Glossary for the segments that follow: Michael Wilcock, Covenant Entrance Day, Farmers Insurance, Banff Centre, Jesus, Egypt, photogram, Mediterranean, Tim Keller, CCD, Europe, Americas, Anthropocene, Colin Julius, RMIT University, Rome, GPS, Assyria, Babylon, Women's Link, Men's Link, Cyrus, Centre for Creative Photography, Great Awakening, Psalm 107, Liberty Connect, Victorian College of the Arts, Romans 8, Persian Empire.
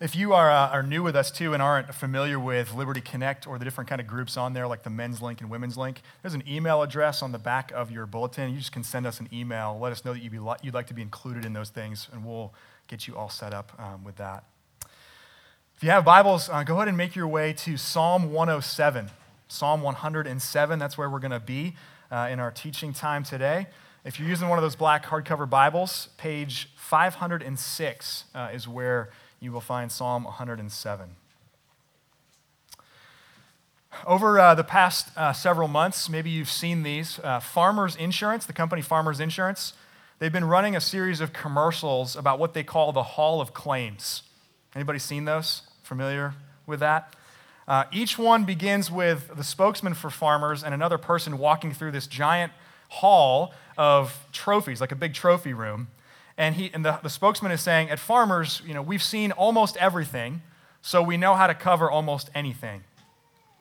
If you are new with us too and aren't familiar with Liberty Connect or the different kind of groups on there like the Men's Link and Women's Link, there's an email address on the back of your bulletin. You just can send us an email. Let us know that you'd like to be included in those things, and we'll get you all set up with that. If you have Bibles, go ahead and make your way to Psalm 107. Psalm 107, that's where we're going to be in our teaching time today. If you're using one of those black hardcover Bibles, page 506 is where you will find Psalm 107. Over the past several months, maybe you've seen these, Farmers Insurance, the company Farmers Insurance, they've been running a series of commercials about what they call the Hall of Claims. Anybody seen those? Familiar with that? Each one begins with the spokesman for farmers and another person walking through this giant hall of trophies, like a big trophy room. And the spokesman is saying, at Farmers, you know, we've seen almost everything, so we know how to cover almost anything.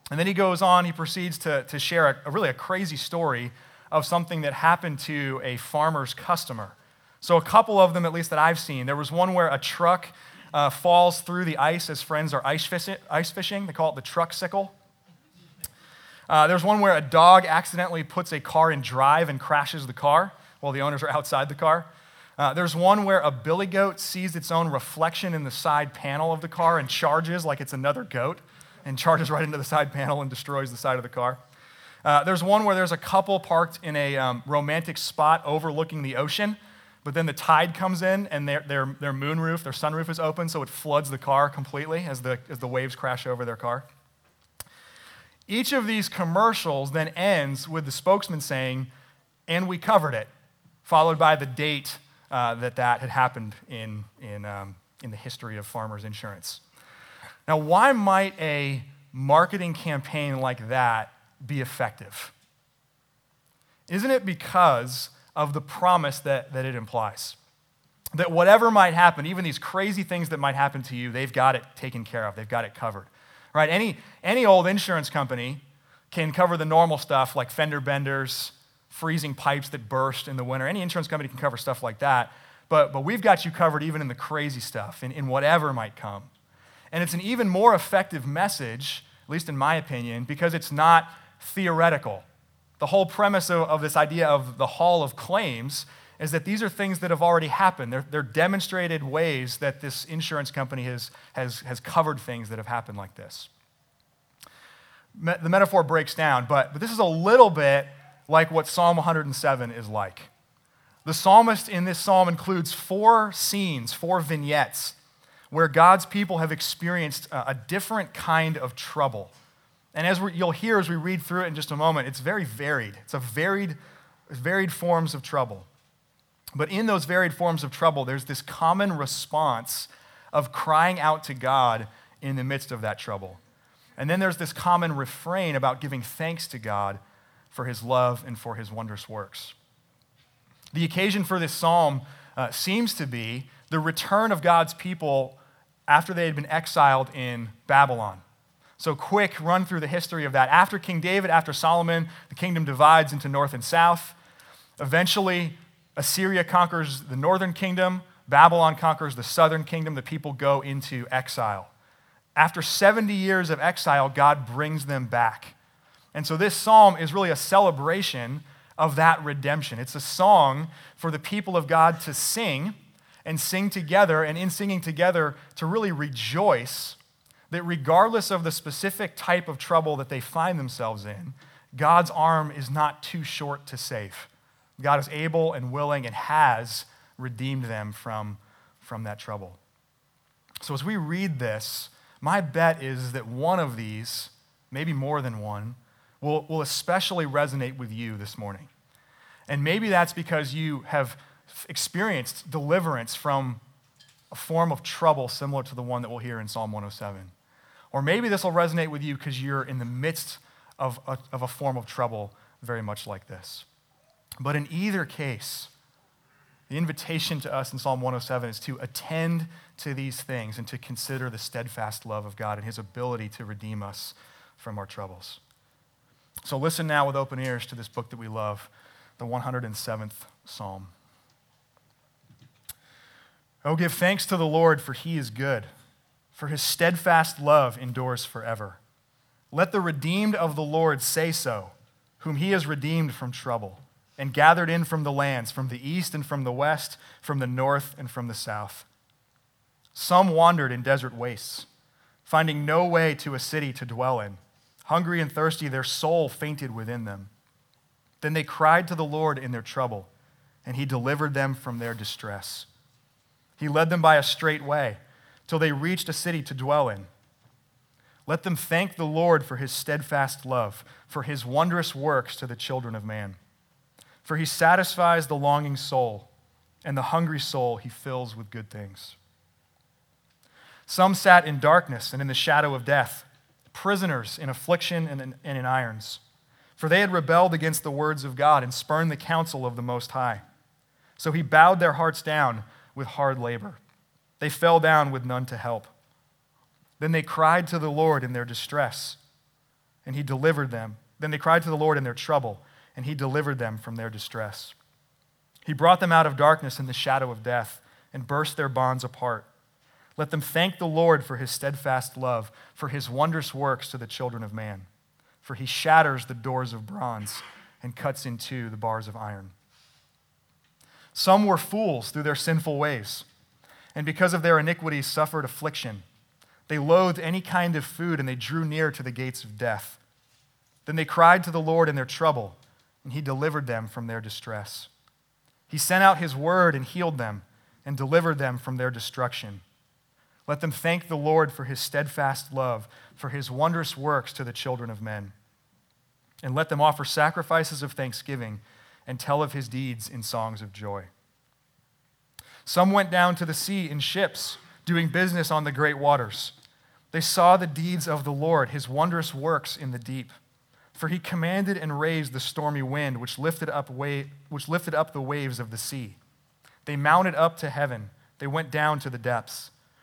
And then he goes on, he proceeds to share a really crazy story of something that happened to a farmer's customer. So a couple of them, at least that I've seen, there was one where a truck falls through the ice as friends are ice fishing. They call it the truck-sickle. There's one where a dog accidentally puts a car in drive and crashes the car while the owners are outside the car. There's one where a billy goat sees its own reflection in the side panel of the car and charges like it's another goat and charges right into the side panel and destroys the side of the car. There's one where there's a couple parked in a romantic spot overlooking the ocean, but then the tide comes in and their moonroof, their sunroof is open, so it floods the car completely as the waves crash over their car. Each of these commercials then ends with the spokesman saying, and we covered it, followed by the date that had happened in the history of Farmers Insurance. Now, why might a marketing campaign like that be effective? Isn't it because of the promise that it implies? That whatever might happen, even these crazy things that might happen to you, they've got it taken care of, they've got it covered. Right? Any old insurance company can cover the normal stuff like fender benders, freezing pipes that burst in the winter. Any insurance company can cover stuff like that. But we've got you covered even in the crazy stuff, in whatever might come. And it's an even more effective message, at least in my opinion, because it's not theoretical. The whole premise of this idea of the Hall of Claims is that these are things that have already happened. They're demonstrated ways that this insurance company has covered things that have happened like this. The metaphor breaks down, but this is a little bit like what Psalm 107 is like. The psalmist in this psalm includes four scenes, four vignettes, where God's people have experienced a different kind of trouble. And as you'll hear as we read through it in just a moment, it's very varied. It's a varied forms of trouble. But in those varied forms of trouble, there's this common response of crying out to God in the midst of that trouble. And then there's this common refrain about giving thanks to God for his love and for his wondrous works. The occasion for this psalm seems to be the return of God's people after they had been exiled in Babylon. So quick run through the history of that. After King David, after Solomon, the kingdom divides into north and south. Eventually, Assyria conquers the northern kingdom, Babylon conquers the southern kingdom, the people go into exile. After 70 years of exile, God brings them back. And so this psalm is really a celebration of that redemption. It's a song for the people of God to sing and sing together, and in singing together to really rejoice that regardless of the specific type of trouble that they find themselves in, God's arm is not too short to save. God is able and willing and has redeemed them from that trouble. So as we read this, my bet is that one of these, maybe more than one, will especially resonate with you this morning. And maybe that's because you have experienced deliverance from a form of trouble similar to the one that we'll hear in Psalm 107. Or maybe this will resonate with you because you're in the midst of a form of trouble very much like this. But in either case, the invitation to us in Psalm 107 is to attend to these things and to consider the steadfast love of God and his ability to redeem us from our troubles. So listen now with open ears to this book that we love, the 107th Psalm. Oh, give thanks to the Lord, for he is good, for his steadfast love endures forever. Let the redeemed of the Lord say so, whom he has redeemed from trouble and gathered in from the lands, from the east and from the west, from the north and from the south. Some wandered in desert wastes, finding no way to a city to dwell in. Hungry and thirsty, their soul fainted within them. Then they cried to the Lord in their trouble, and he delivered them from their distress. He led them by a straight way, till they reached a city to dwell in. Let them thank the Lord for his steadfast love, for his wondrous works to the children of man. For he satisfies the longing soul, and the hungry soul he fills with good things. Some sat in darkness and in the shadow of death, prisoners in affliction and in irons. For they had rebelled against the words of God and spurned the counsel of the Most High. So he bowed their hearts down with hard labor. They fell down with none to help. Then they cried to the Lord in their distress, and he delivered them. Then they cried to the Lord in their trouble, and he delivered them from their distress. He brought them out of darkness in the shadow of death and burst their bonds apart. Let them thank the Lord for his steadfast love, for his wondrous works to the children of man. For he shatters the doors of bronze and cuts in two the bars of iron. Some were fools through their sinful ways, and because of their iniquities suffered affliction. They loathed any kind of food, and they drew near to the gates of death. Then they cried to the Lord in their trouble, and he delivered them from their distress. He sent out his word and healed them, and delivered them from their destruction. Let them thank the Lord for his steadfast love, for his wondrous works to the children of men. And let them offer sacrifices of thanksgiving and tell of his deeds in songs of joy. Some went down to the sea in ships, doing business on the great waters. They saw the deeds of the Lord, his wondrous works in the deep. For he commanded and raised the stormy wind, which lifted up the waves of the sea. They mounted up to heaven. They went down to the depths.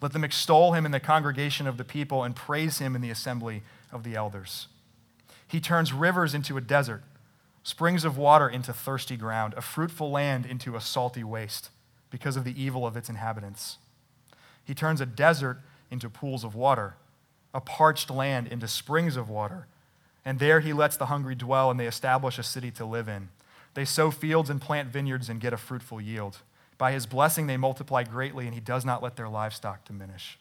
Let them extol him in the congregation of the people and praise him in the assembly of the elders. He turns rivers into a desert, springs of water into thirsty ground, a fruitful land into a salty waste because of the evil of its inhabitants. He turns a desert into pools of water, a parched land into springs of water, and there he lets the hungry dwell, and they establish a city to live in. They sow fields and plant vineyards and get a fruitful yield. By his blessing, they multiply greatly, and he does not let their livestock diminish.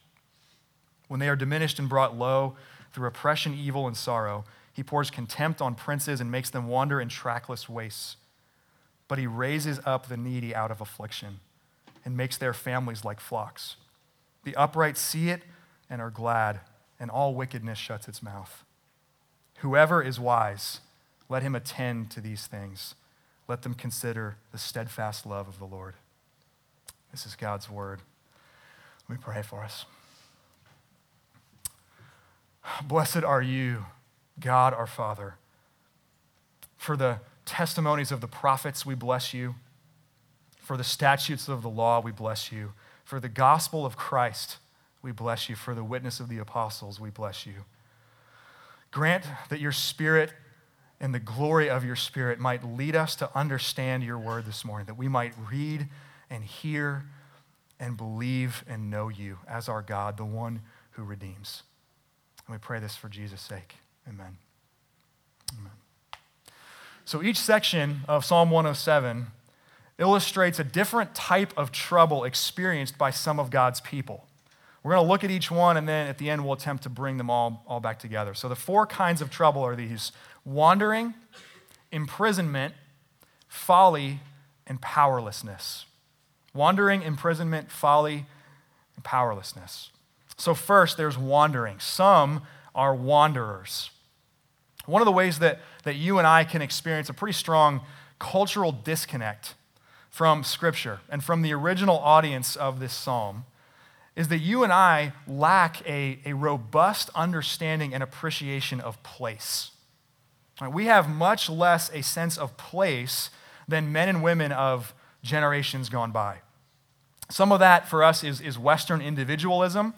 When they are diminished and brought low through oppression, evil, and sorrow, he pours contempt on princes and makes them wander in trackless wastes. But he raises up the needy out of affliction and makes their families like flocks. The upright see it and are glad, and all wickedness shuts its mouth. Whoever is wise, let him attend to these things. Let them consider the steadfast love of the Lord. This is God's word. Let me pray for us. Blessed are you, God our Father. For the testimonies of the prophets, we bless you. For the statutes of the law, we bless you. For the gospel of Christ, we bless you. For the witness of the apostles, we bless you. Grant that your Spirit and the glory of your Spirit might lead us to understand your word this morning, that we might read and hear and believe and know you as our God, the one who redeems. And we pray this for Jesus' sake. Amen. Amen. So each section of Psalm 107 illustrates a different type of trouble experienced by some of God's people. We're going to look at each one, and then at the end we'll attempt to bring them all back together. So the four kinds of trouble are these: wandering, imprisonment, folly, and powerlessness. Wandering, imprisonment, folly, and powerlessness. So first, there's wandering. Some are wanderers. One of the ways that you and I can experience a pretty strong cultural disconnect from Scripture and from the original audience of this psalm is that you and I lack a robust understanding and appreciation of place. We have much less a sense of place than men and women of generations gone by. Some of that for us is Western individualism.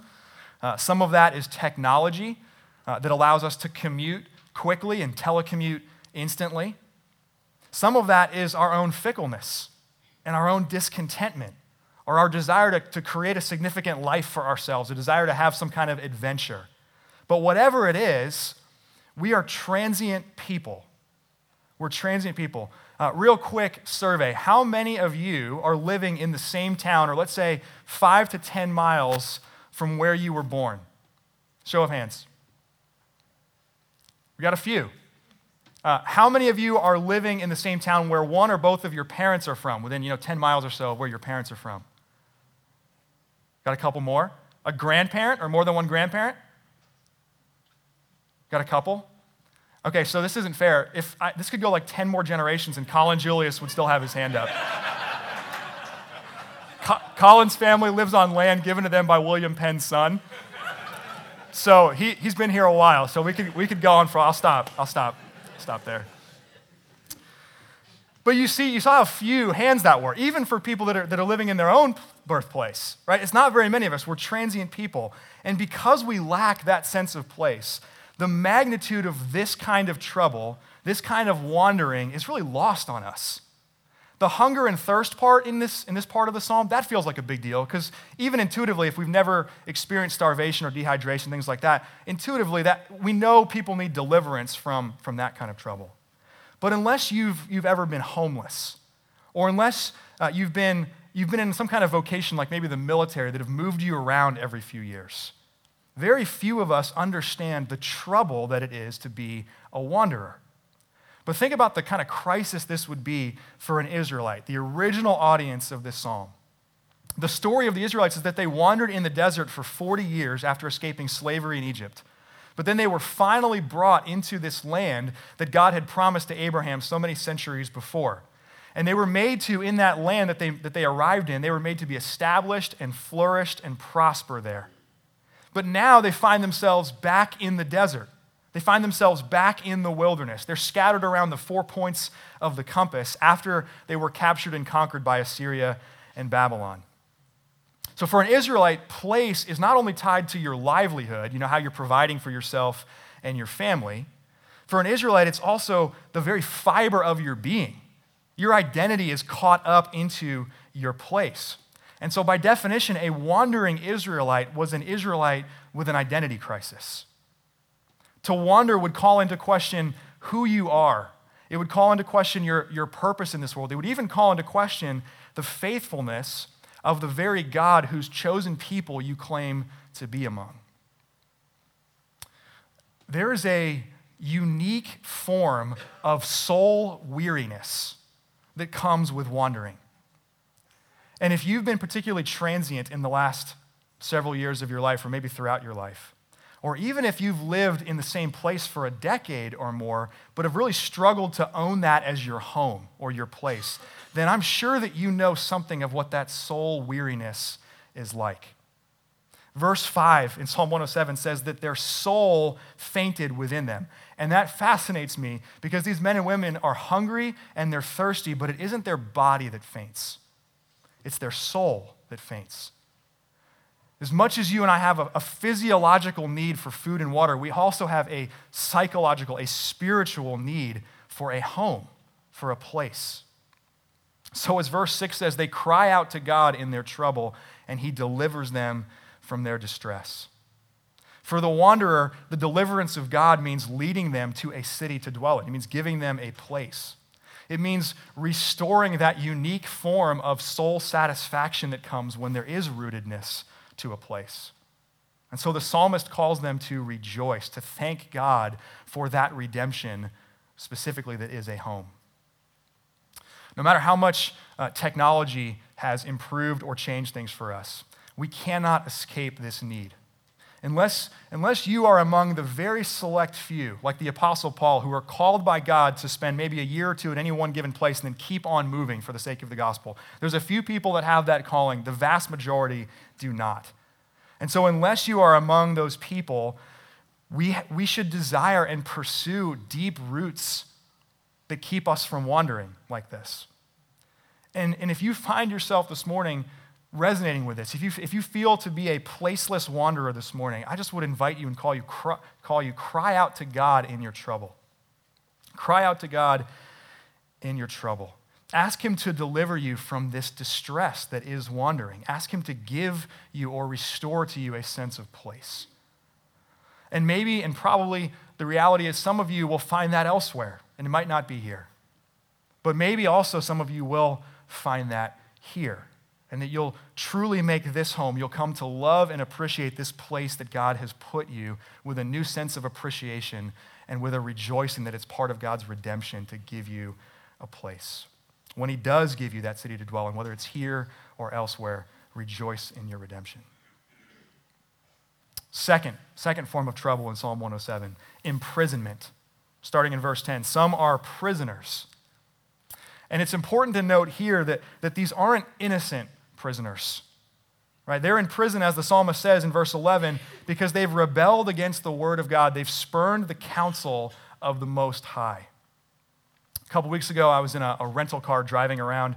Some of that is technology that allows us to commute quickly and telecommute instantly. Some of that is our own fickleness and our own discontentment, or our desire to create a significant life for ourselves, a desire to have some kind of adventure. But whatever it is, we are transient people. We're transient people. Real quick survey. How many of you are living in the same town, or let's say 5 to 10 miles from where you were born? Show of hands. We got a few. How many of you are living in the same town where one or both of your parents are from, within 10 miles or so of where your parents are from? Got a couple more? A grandparent or more than one grandparent? Got a couple? Okay, so this isn't fair. This could go like 10 more generations and Colin Julius would still have his hand up. Colin's family lives on land given to them by William Penn's son. So he's been here a while, so we could go on for, I'll stop there. But you saw a few hands that were, even for people that are living in their own birthplace, right? It's not very many of us. We're transient people. And because we lack that sense of place, the magnitude of this kind of trouble, this kind of wandering is really lost on us. The hunger and thirst part in this part of the psalm, that feels like a big deal, because even intuitively, if we've never experienced starvation or dehydration, things like that, intuitively that we know people need deliverance from that kind of trouble. But unless you've ever been homeless, or unless you've been in some kind of vocation like maybe the military that have moved you around every few years, very few of us understand the trouble that it is to be a wanderer. But think about the kind of crisis this would be for an Israelite, the original audience of this psalm. The story of the Israelites is that they wandered in the desert for 40 years after escaping slavery in Egypt. But then they were finally brought into this land that God had promised to Abraham so many centuries before. And they were made to, in that land that they arrived in, they were made to be established and flourished and prosper there. But now they find themselves back in the desert. They find themselves back in the wilderness. They're scattered around the 4 points of the compass after they were captured and conquered by Assyria and Babylon. So for an Israelite, place is not only tied to your livelihood, how you're providing for yourself and your family. For an Israelite, it's also the very fiber of your being. Your identity is caught up into your place. And so by definition, a wandering Israelite was an Israelite with an identity crisis. To wander would call into question who you are. It would call into question your purpose in this world. It would even call into question the faithfulness of the very God whose chosen people you claim to be among. There is a unique form of soul weariness that comes with wandering. And if you've been particularly transient in the last several years of your life, or maybe throughout your life, or even if you've lived in the same place for a decade or more, but have really struggled to own that as your home or your place, then I'm sure that you know something of what that soul weariness is like. Verse 5 in Psalm 107 says that their soul fainted within them. And that fascinates me because these men and women are hungry and they're thirsty, but it isn't their body that faints. It's their soul that faints. As much as you and I have a physiological need for food and water, we also have a psychological, a spiritual need for a home, for a place. So as verse 6 says, they cry out to God in their trouble, and he delivers them from their distress. For the wanderer, the deliverance of God means leading them to a city to dwell in. It means giving them a place. It means restoring that unique form of soul satisfaction that comes when there is rootedness to a place. And so the psalmist calls them to rejoice, to thank God for that redemption, specifically that is a home. No matter how much technology has improved or changed things for us, we cannot escape this need. Unless you are among the very select few, like the Apostle Paul, who are called by God to spend maybe a year or two at any one given place and then keep on moving for the sake of the gospel. There's a few people that have that calling. The vast majority do not. And so unless you are among those people, we should desire and pursue deep roots that keep us from wandering like this. And if you find yourself this morning resonating with this, if you feel to be a placeless wanderer this morning, I just would invite you and cry out to God in your trouble. Cry out to God in your trouble. Ask him to deliver you from this distress that is wandering. Ask him to give you or restore to you a sense of place. And maybe and probably the reality is some of you will find that elsewhere, and it might not be here. But maybe also some of you will find that here, and that you'll truly make this home. You'll come to love and appreciate this place that God has put you with a new sense of appreciation and with a rejoicing that it's part of God's redemption to give you a place. When he does give you that city to dwell in, whether it's here or elsewhere, rejoice in your redemption. Second form of trouble in Psalm 107, imprisonment. Starting in verse 10, some are prisoners. And it's important to note here that these aren't innocent prisoners, right? They're in prison, as the psalmist says in verse 11, because they've rebelled against the word of God. They've spurned the counsel of the Most High. A couple weeks ago, I was in a rental car driving around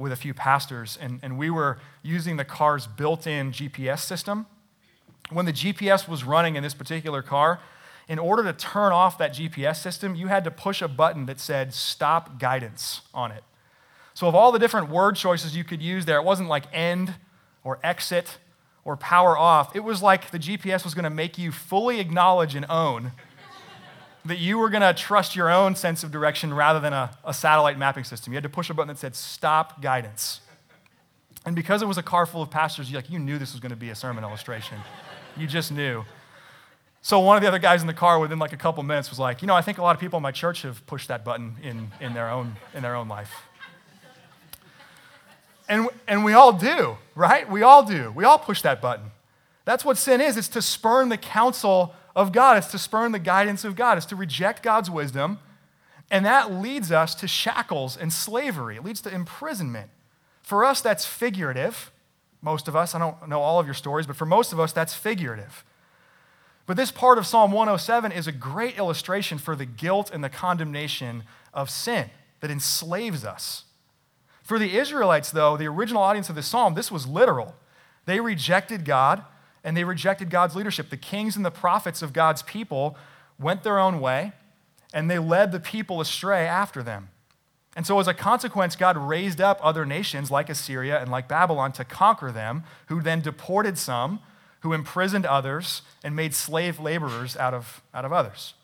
with a few pastors, and we were using the car's built-in GPS system. When the GPS was running in this particular car, in order to turn off that GPS system, you had to push a button that said stop guidance on it. So of all the different word choices you could use there, it wasn't like end or exit or power off. It was like the GPS was going to make you fully acknowledge and own that you were going to trust your own sense of direction rather than a satellite mapping system. You had to push a button that said stop guidance. And because it was a car full of pastors, you knew this was going to be a sermon illustration. You just knew. So one of the other guys in the car within like a couple minutes was like, I think a lot of people in my church have pushed that button in their own life. And we all do, right? We all do. We all push that button. That's what sin is. It's to spurn the counsel of God. It's to spurn the guidance of God. It's to reject God's wisdom. And that leads us to shackles and slavery. It leads to imprisonment. For us, that's figurative. Most of us, I don't know all of your stories, but for most of us, that's figurative. But this part of Psalm 107 is a great illustration for the guilt and the condemnation of sin that enslaves us. For the Israelites, though, the original audience of this psalm, this was literal. They rejected God, and they rejected God's leadership. The kings and the prophets of God's people went their own way, and they led the people astray after them. And so as a consequence, God raised up other nations like Assyria and like Babylon to conquer them, who then deported some, who imprisoned others and made slave laborers out of others.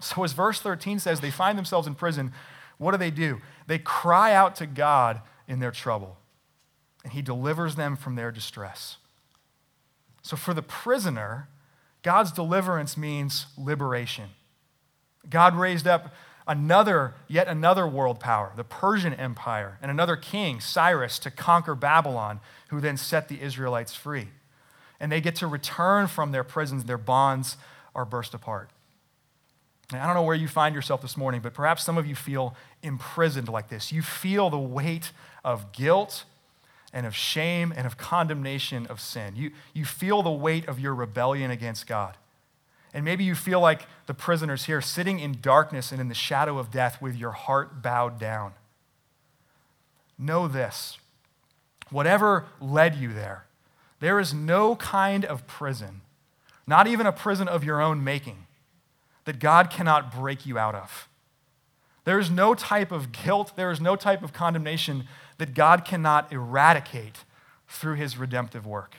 So as verse 13 says, they find themselves in prison. What do? They cry out to God in their trouble, and he delivers them from their distress. So for the prisoner, God's deliverance means liberation. God raised up yet another world power, the Persian Empire, and another king, Cyrus, to conquer Babylon, who then set the Israelites free. And they get to return from their prisons. Their bonds are burst apart. And I don't know where you find yourself this morning, but perhaps some of you feel imprisoned like this. You feel the weight of guilt and of shame and of condemnation of sin. You feel the weight of your rebellion against God. And maybe you feel like the prisoners here, sitting in darkness and in the shadow of death with your heart bowed down. Know this, whatever led you there, there is no kind of prison, not even a prison of your own making, that God cannot break you out of. There is no type of guilt, there is no type of condemnation that God cannot eradicate through his redemptive work.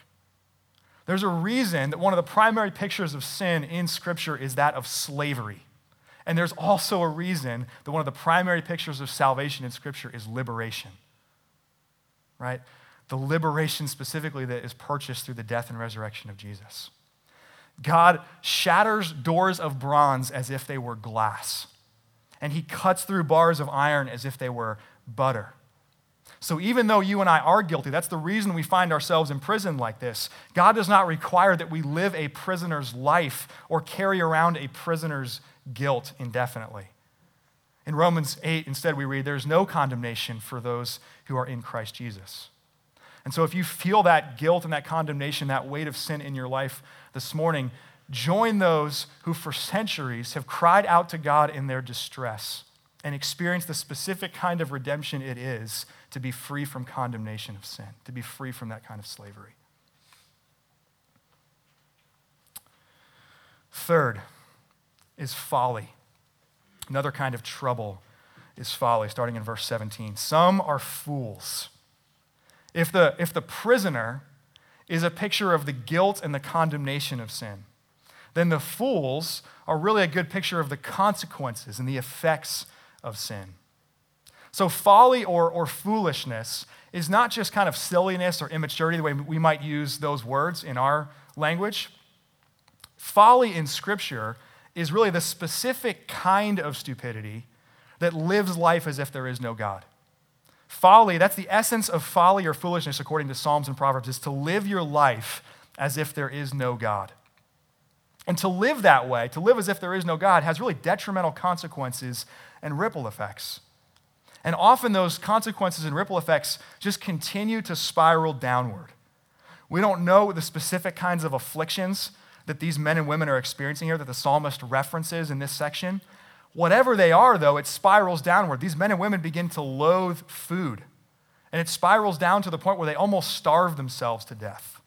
There's a reason that one of the primary pictures of sin in Scripture is that of slavery. And there's also a reason that one of the primary pictures of salvation in Scripture is liberation, right? The liberation specifically that is purchased through the death and resurrection of Jesus. God shatters doors of bronze as if they were glass, and he cuts through bars of iron as if they were butter. So even though you and I are guilty, that's the reason we find ourselves in prison like this. God does not require that we live a prisoner's life or carry around a prisoner's guilt indefinitely. In Romans 8, instead we read, "There is no condemnation for those who are in Christ Jesus." And so if you feel that guilt and that condemnation, that weight of sin in your life this morning, join those who for centuries have cried out to God in their distress and experienced the specific kind of redemption it is to be free from condemnation of sin, to be free from that kind of slavery. Third is folly. Another kind of trouble is folly, starting in verse 17. Some are fools. If the prisoner is a picture of the guilt and the condemnation of sin, then the fools are really a good picture of the consequences and the effects of sin. So folly or foolishness is not just kind of silliness or immaturity, the way we might use those words in our language. Folly in Scripture is really the specific kind of stupidity that lives life as if there is no God. Folly, that's the essence of folly or foolishness according to Psalms and Proverbs, is to live your life as if there is no God. And to live that way, to live as if there is no God, has really detrimental consequences and ripple effects. And often those consequences and ripple effects just continue to spiral downward. We don't know the specific kinds of afflictions that these men and women are experiencing here, that the psalmist references in this section. Whatever they are, though, it spirals downward. These men and women begin to loathe food, and it spirals down to the point where they almost starve themselves to death.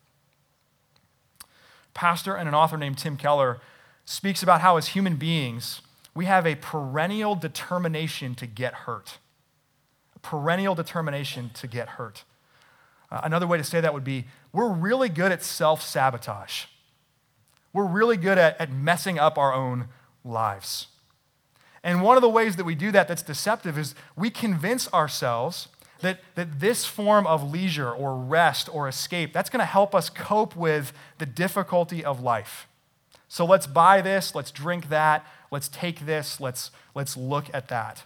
A pastor and an author named Tim Keller speaks about how as human beings, we have a perennial determination to get hurt. A perennial determination to get hurt. Another way to say that would be, we're really good at self-sabotage. We're really good at messing up our own lives. And one of the ways that we do that that's deceptive is we convince ourselves that this form of leisure or rest or escape, that's going to help us cope with the difficulty of life. So let's buy this, let's drink that, let's take this, let's look at that.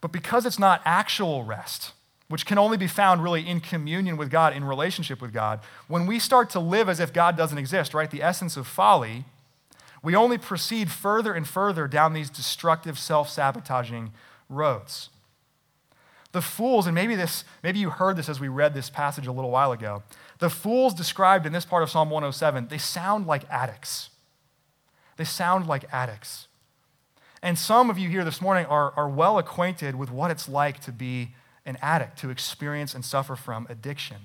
But because it's not actual rest, which can only be found really in communion with God, in relationship with God, when we start to live as if God doesn't exist, right, the essence of folly, we only proceed further and further down these destructive, self-sabotaging roads. The fools, and maybe you heard this as we read this passage a little while ago, the fools described in this part of Psalm 107, they sound like addicts. They sound like addicts. And some of you here this morning are well acquainted with what it's like to be an addict, to experience and suffer from addiction.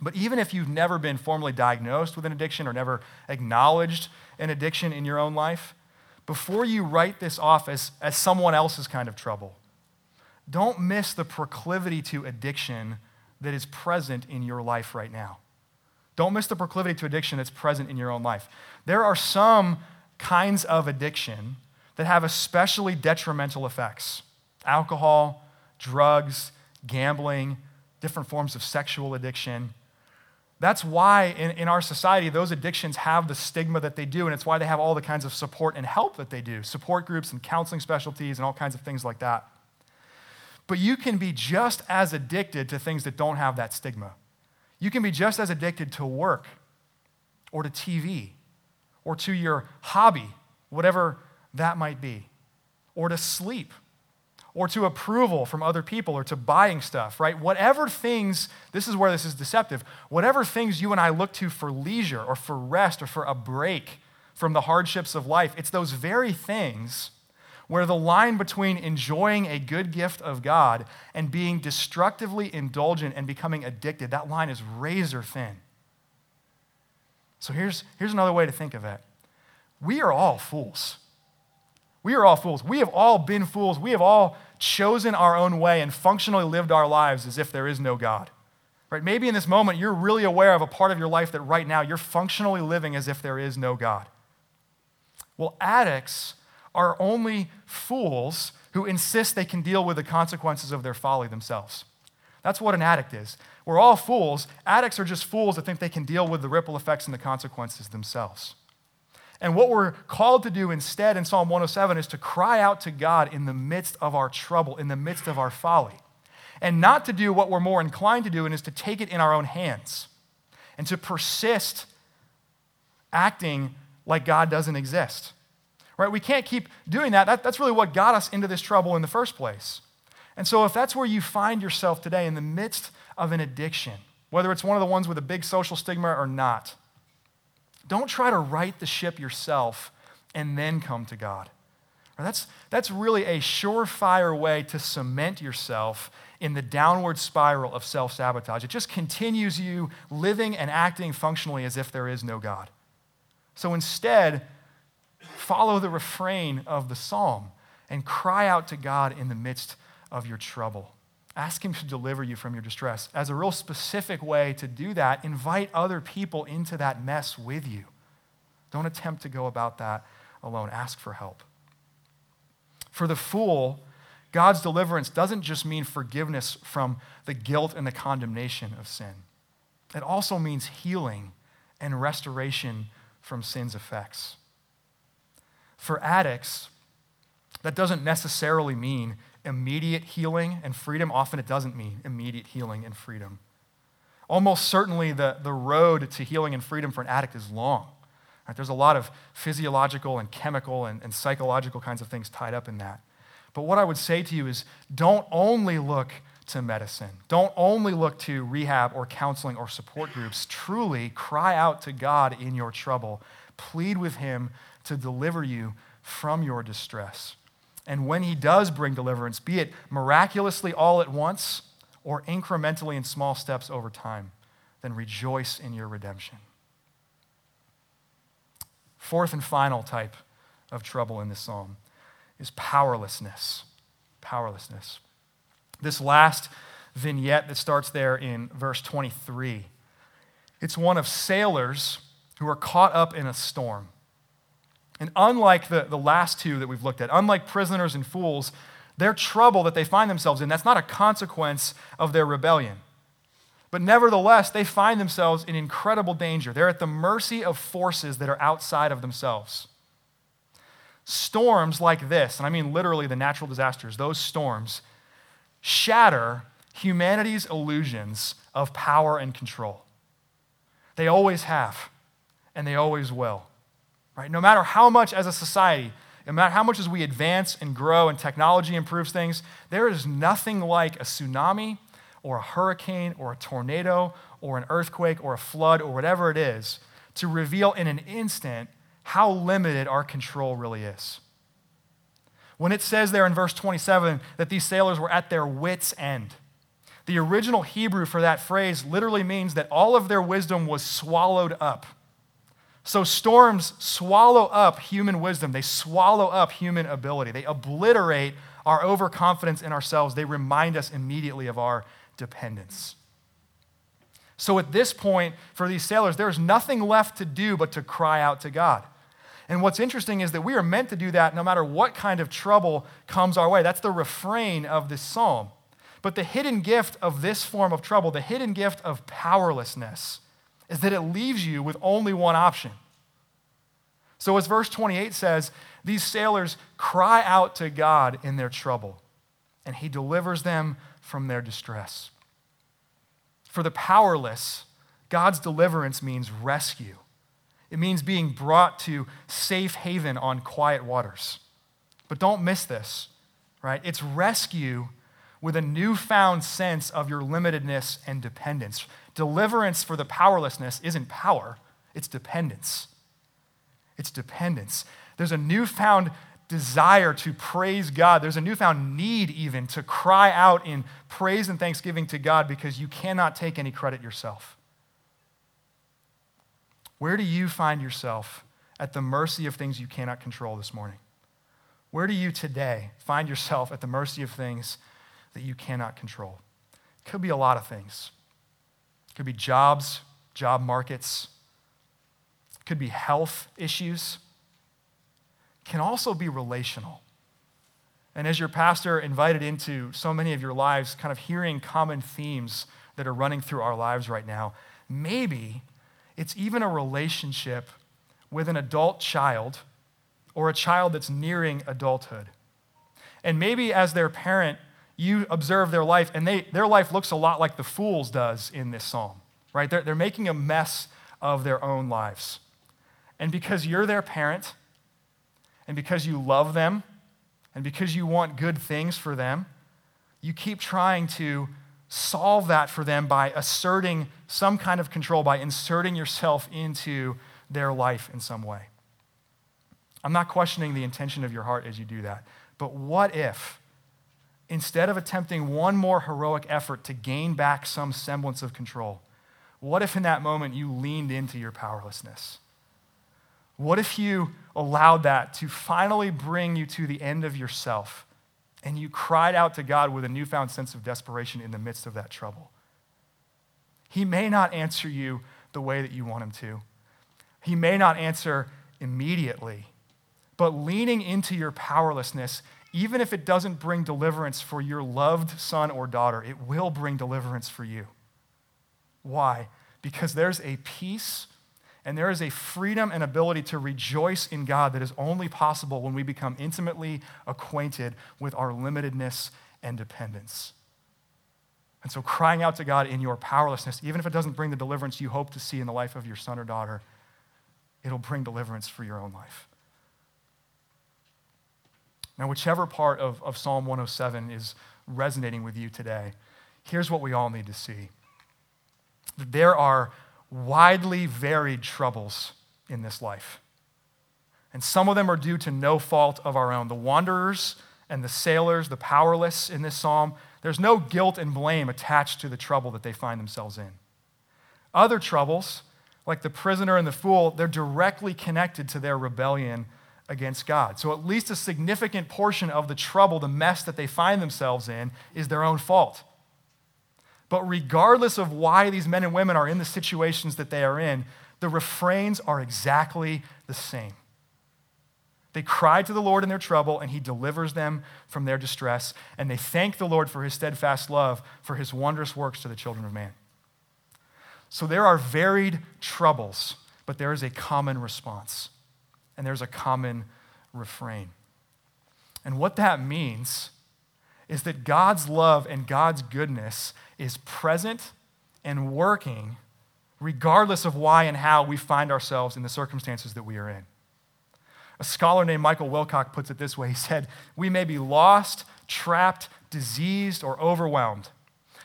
But even if you've never been formally diagnosed with an addiction or never acknowledged an addiction in your own life, before you write this off as someone else's kind of trouble, don't miss the proclivity to addiction that is present in your life right now. Don't miss the proclivity to addiction that's present in your own life. There are some kinds of addiction that have especially detrimental effects. Alcohol, drugs, gambling, different forms of sexual addiction. That's why in our society, those addictions have the stigma that they do, and it's why they have all the kinds of support and help that they do, support groups and counseling specialties and all kinds of things like that. But you can be just as addicted to things that don't have that stigma. You can be just as addicted to work or to TV or to your hobby, whatever that might be, or to sleep, or to approval from other people, or to buying stuff, right? Whatever things, this is where this is deceptive, whatever things you and I look to for leisure or for rest or for a break from the hardships of life, it's those very things where the line between enjoying a good gift of God and being destructively indulgent and becoming addicted, that line is razor thin. So here's another way to think of it. We are all fools. We are all fools. We have all been fools. We have all chosen our own way and functionally lived our lives as if there is no God. Right? Maybe in this moment, you're really aware of a part of your life that right now you're functionally living as if there is no God. Well, addicts are only fools who insist they can deal with the consequences of their folly themselves. That's what an addict is. We're all fools. Addicts are just fools that think they can deal with the ripple effects and the consequences themselves. And what we're called to do instead in Psalm 107 is to cry out to God in the midst of our trouble, in the midst of our folly, and not to do what we're more inclined to do, and is to take it in our own hands and to persist acting like God doesn't exist, right? We can't keep doing that. That's really what got us into this trouble in the first place. And so if that's where you find yourself today, in the midst of an addiction, whether it's one of the ones with a big social stigma or not, don't try to right the ship yourself and then come to God. That's really a surefire way to cement yourself in the downward spiral of self-sabotage. It just continues you living and acting functionally as if there is no God. So instead, follow the refrain of the psalm and cry out to God in the midst of your trouble. Ask him to deliver you from your distress. As a real specific way to do that, invite other people into that mess with you. Don't attempt to go about that alone. Ask for help. For the fool, God's deliverance doesn't just mean forgiveness from the guilt and the condemnation of sin. It also means healing and restoration from sin's effects. For addicts, that doesn't necessarily mean immediate healing and freedom. Often it doesn't mean immediate healing and freedom. Almost certainly the road to healing and freedom for an addict is long. Right? There's a lot of physiological and chemical and psychological kinds of things tied up in that. But what I would say to you is don't only look to medicine. Don't only look to rehab or counseling or support groups. Truly cry out to God in your trouble. Plead with him to deliver you from your distress. And when he does bring deliverance, be it miraculously all at once or incrementally in small steps over time, then rejoice in your redemption. Fourth and final type of trouble in this psalm is powerlessness. Powerlessness. This last vignette that starts there in verse 23, it's one of sailors who are caught up in a storm. And unlike the last two that we've looked at, unlike prisoners and fools, their trouble that they find themselves in, that's not a consequence of their rebellion. But nevertheless, they find themselves in incredible danger. They're at the mercy of forces that are outside of themselves. Storms like this, and I mean literally the natural disasters, those storms shatter humanity's illusions of power and control. They always have, and they always will. Right? No matter how much as a society, no matter how much as we advance and grow and technology improves things, there is nothing like a tsunami or a hurricane or a tornado or an earthquake or a flood or whatever it is to reveal in an instant how limited our control really is. When it says there in verse 27 that these sailors were at their wits' end, the original Hebrew for that phrase literally means that all of their wisdom was swallowed up. So storms swallow up human wisdom. They swallow up human ability. They obliterate our overconfidence in ourselves. They remind us immediately of our dependence. So at this point, for these sailors, there's nothing left to do but to cry out to God. And what's interesting is that we are meant to do that no matter what kind of trouble comes our way. That's the refrain of this psalm. But the hidden gift of this form of trouble, the hidden gift of powerlessness, is that it leaves you with only one option. So as verse 28 says, these sailors cry out to God in their trouble, and he delivers them from their distress. For the powerless, God's deliverance means rescue. It means being brought to safe haven on quiet waters. But don't miss this, right? It's rescue with a newfound sense of your limitedness and dependence. Deliverance for the powerlessness isn't power, it's dependence. It's dependence. There's a newfound desire to praise God. There's a newfound need even to cry out in praise and thanksgiving to God because you cannot take any credit yourself. Where do you find yourself at the mercy of things you cannot control this morning? Where do you today find yourself at the mercy of things that you cannot control? It could be a lot of things. Could be jobs, job markets. Could be health issues. Can also be relational. And as your pastor invited into so many of your lives, kind of hearing common themes that are running through our lives right now, maybe it's even a relationship with an adult child or a child that's nearing adulthood. And maybe as their parent, you observe their life, and their life looks a lot like the fool's does in this psalm, right? They're making a mess of their own lives. And because you're their parent, and because you love them, and because you want good things for them, you keep trying to solve that for them by asserting some kind of control, by inserting yourself into their life in some way. I'm not questioning the intention of your heart as you do that, but what if, instead of attempting one more heroic effort to gain back some semblance of control, what if in that moment you leaned into your powerlessness? What if you allowed that to finally bring you to the end of yourself and you cried out to God with a newfound sense of desperation in the midst of that trouble? He may not answer you the way that you want him to. He may not answer immediately, but leaning into your powerlessness, even if it doesn't bring deliverance for your loved son or daughter, it will bring deliverance for you. Why? Because there's a peace and there is a freedom and ability to rejoice in God that is only possible when we become intimately acquainted with our limitedness and dependence. And so crying out to God in your powerlessness, even if it doesn't bring the deliverance you hope to see in the life of your son or daughter, it'll bring deliverance for your own life. Now, whichever part of Psalm 107 is resonating with you today, here's what we all need to see. There are widely varied troubles in this life. And some of them are due to no fault of our own. The wanderers and the sailors, the powerless in this psalm, there's no guilt and blame attached to the trouble that they find themselves in. Other troubles, like the prisoner and the fool, they're directly connected to their rebellion against God. So at least a significant portion of the trouble, the mess that they find themselves in, is their own fault. But regardless of why these men and women are in the situations that they are in, the refrains are exactly the same. They cry to the Lord in their trouble, and he delivers them from their distress, and they thank the Lord for his steadfast love, for his wondrous works to the children of man. So there are varied troubles, but there is a common response, and there's a common refrain. And what that means is that God's love and God's goodness is present and working regardless of why and how we find ourselves in the circumstances that we are in. A scholar named Michael Wilcock puts it this way. He said, we may be lost, trapped, diseased, or overwhelmed.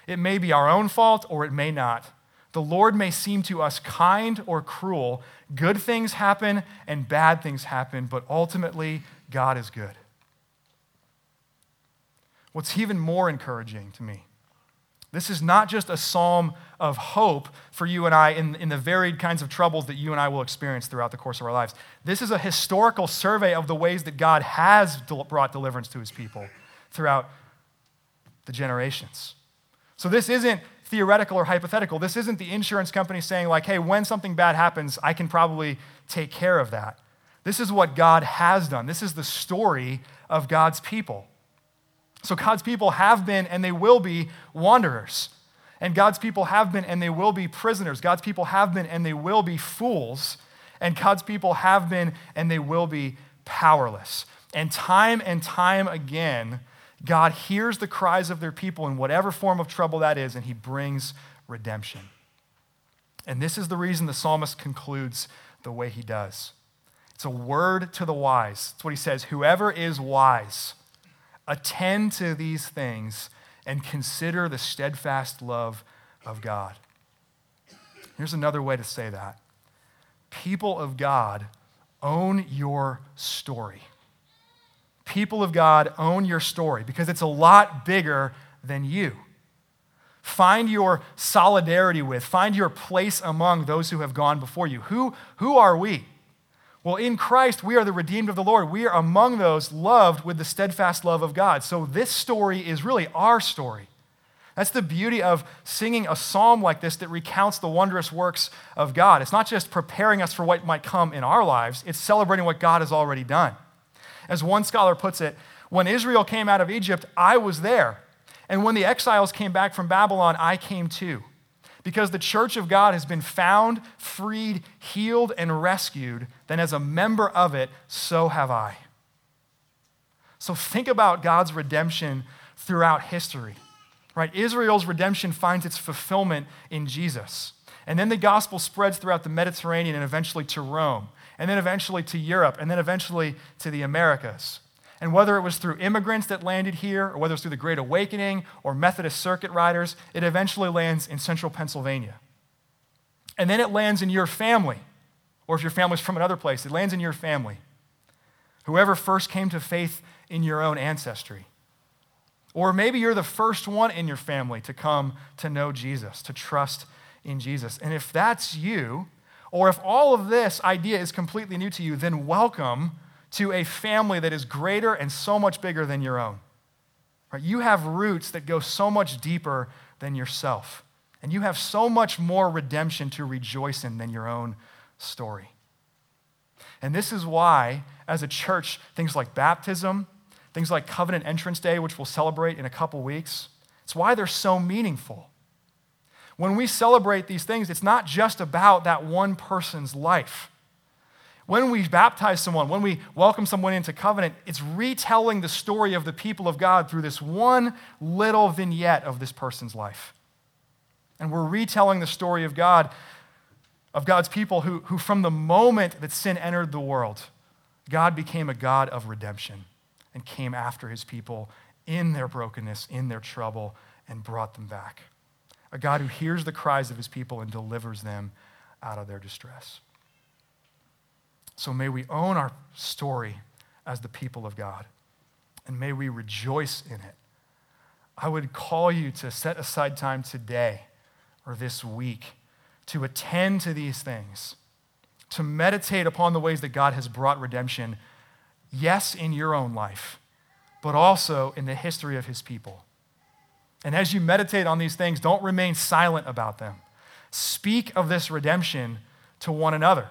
It may be our own fault or it may not. The Lord may seem to us kind or cruel. Good things happen and bad things happen, but ultimately God is good. What's even more encouraging to me, this is not just a psalm of hope for you and I in the varied kinds of troubles that you and I will experience throughout the course of our lives. This is a historical survey of the ways that God has brought deliverance to his people throughout the generations. So this isn't theoretical or hypothetical. This isn't the insurance company saying like, hey, when something bad happens, I can probably take care of that. This is what God has done. This is the story of God's people. So God's people have been and they will be wanderers. And God's people have been and they will be prisoners. God's people have been and they will be fools. And God's people have been and they will be powerless. And time again, God hears the cries of their people in whatever form of trouble that is, and he brings redemption. And this is the reason the psalmist concludes the way he does. It's a word to the wise. It's what he says, whoever is wise, attend to these things and consider the steadfast love of God. Here's another way to say that. People of God, own your story. People of God, own your story because it's a lot bigger than you. Find your solidarity with, find your place among those who have gone before you. Who are we? Well, in Christ, we are the redeemed of the Lord. We are among those loved with the steadfast love of God. So this story is really our story. That's the beauty of singing a psalm like this that recounts the wondrous works of God. It's not just preparing us for what might come in our lives. It's celebrating what God has already done. As one scholar puts it, when Israel came out of Egypt, I was there. And when the exiles came back from Babylon, I came too. Because the church of God has been found, freed, healed, and rescued, then as a member of it, so have I. So think about God's redemption throughout history, right? Israel's redemption finds its fulfillment in Jesus. And then the gospel spreads throughout the Mediterranean and eventually to Rome, and then eventually to Europe, and then eventually to the Americas. And whether it was through immigrants that landed here, or whether it's through the Great Awakening or Methodist circuit riders, it eventually lands in central Pennsylvania. And then it lands in your family, or if your family's from another place, it lands in your family. Whoever first came to faith in your own ancestry. Or maybe you're the first one in your family to come to know Jesus, to trust in Jesus. And if that's you, or if all of this idea is completely new to you, then welcome to a family that is greater and so much bigger than your own. Right? You have roots that go so much deeper than yourself. And you have so much more redemption to rejoice in than your own story. And this is why, as a church, things like baptism, things like Covenant Entrance Day, which we'll celebrate in a couple weeks, it's why they're so meaningful. When we celebrate these things, it's not just about that one person's life. When we baptize someone, when we welcome someone into covenant, it's retelling the story of the people of God through this one little vignette of this person's life. And we're retelling the story of God, of God's people who from the moment that sin entered the world, God became a God of redemption and came after his people in their brokenness, in their trouble, and brought them back. A God who hears the cries of his people and delivers them out of their distress. So may we own our story as the people of God, and may we rejoice in it. I would call you to set aside time today or this week to attend to these things, to meditate upon the ways that God has brought redemption, yes, in your own life, but also in the history of his people. And as you meditate on these things, don't remain silent about them. Speak of this redemption to one another.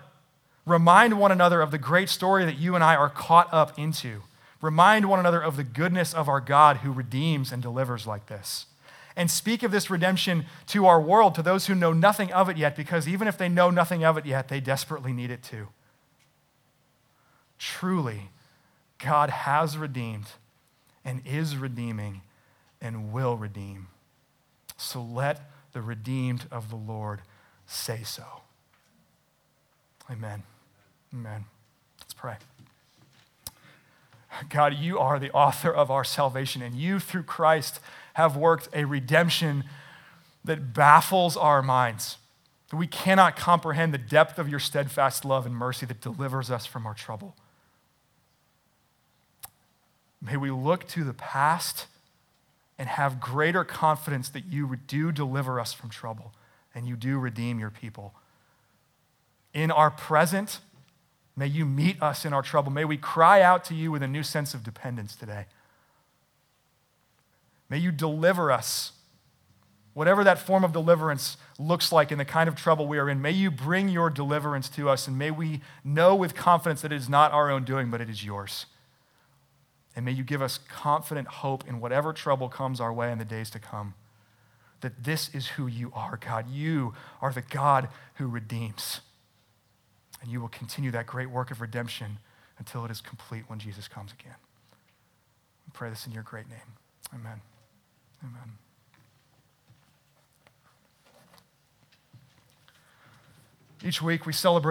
Remind one another of the great story that you and I are caught up into. Remind one another of the goodness of our God who redeems and delivers like this. And speak of this redemption to our world, to those who know nothing of it yet, because even if they know nothing of it yet, they desperately need it too. Truly, God has redeemed and is redeeming and will redeem. So let the redeemed of the Lord say so. Amen. Amen. Let's pray. God, you are the author of our salvation, and you, through Christ, have worked a redemption that baffles our minds. We cannot comprehend the depth of your steadfast love and mercy that delivers us from our trouble. May we look to the past and have greater confidence that you do deliver us from trouble and you do redeem your people. In our present, may you meet us in our trouble. May we cry out to you with a new sense of dependence today. May you deliver us, whatever that form of deliverance looks like in the kind of trouble we are in. May you bring your deliverance to us, and may we know with confidence that it is not our own doing, but it is yours. And may you give us confident hope in whatever trouble comes our way in the days to come, that this is who you are, God. You are the God who redeems. And you will continue that great work of redemption until it is complete when Jesus comes again. We pray this in your great name. Amen. Amen. Each week we celebrate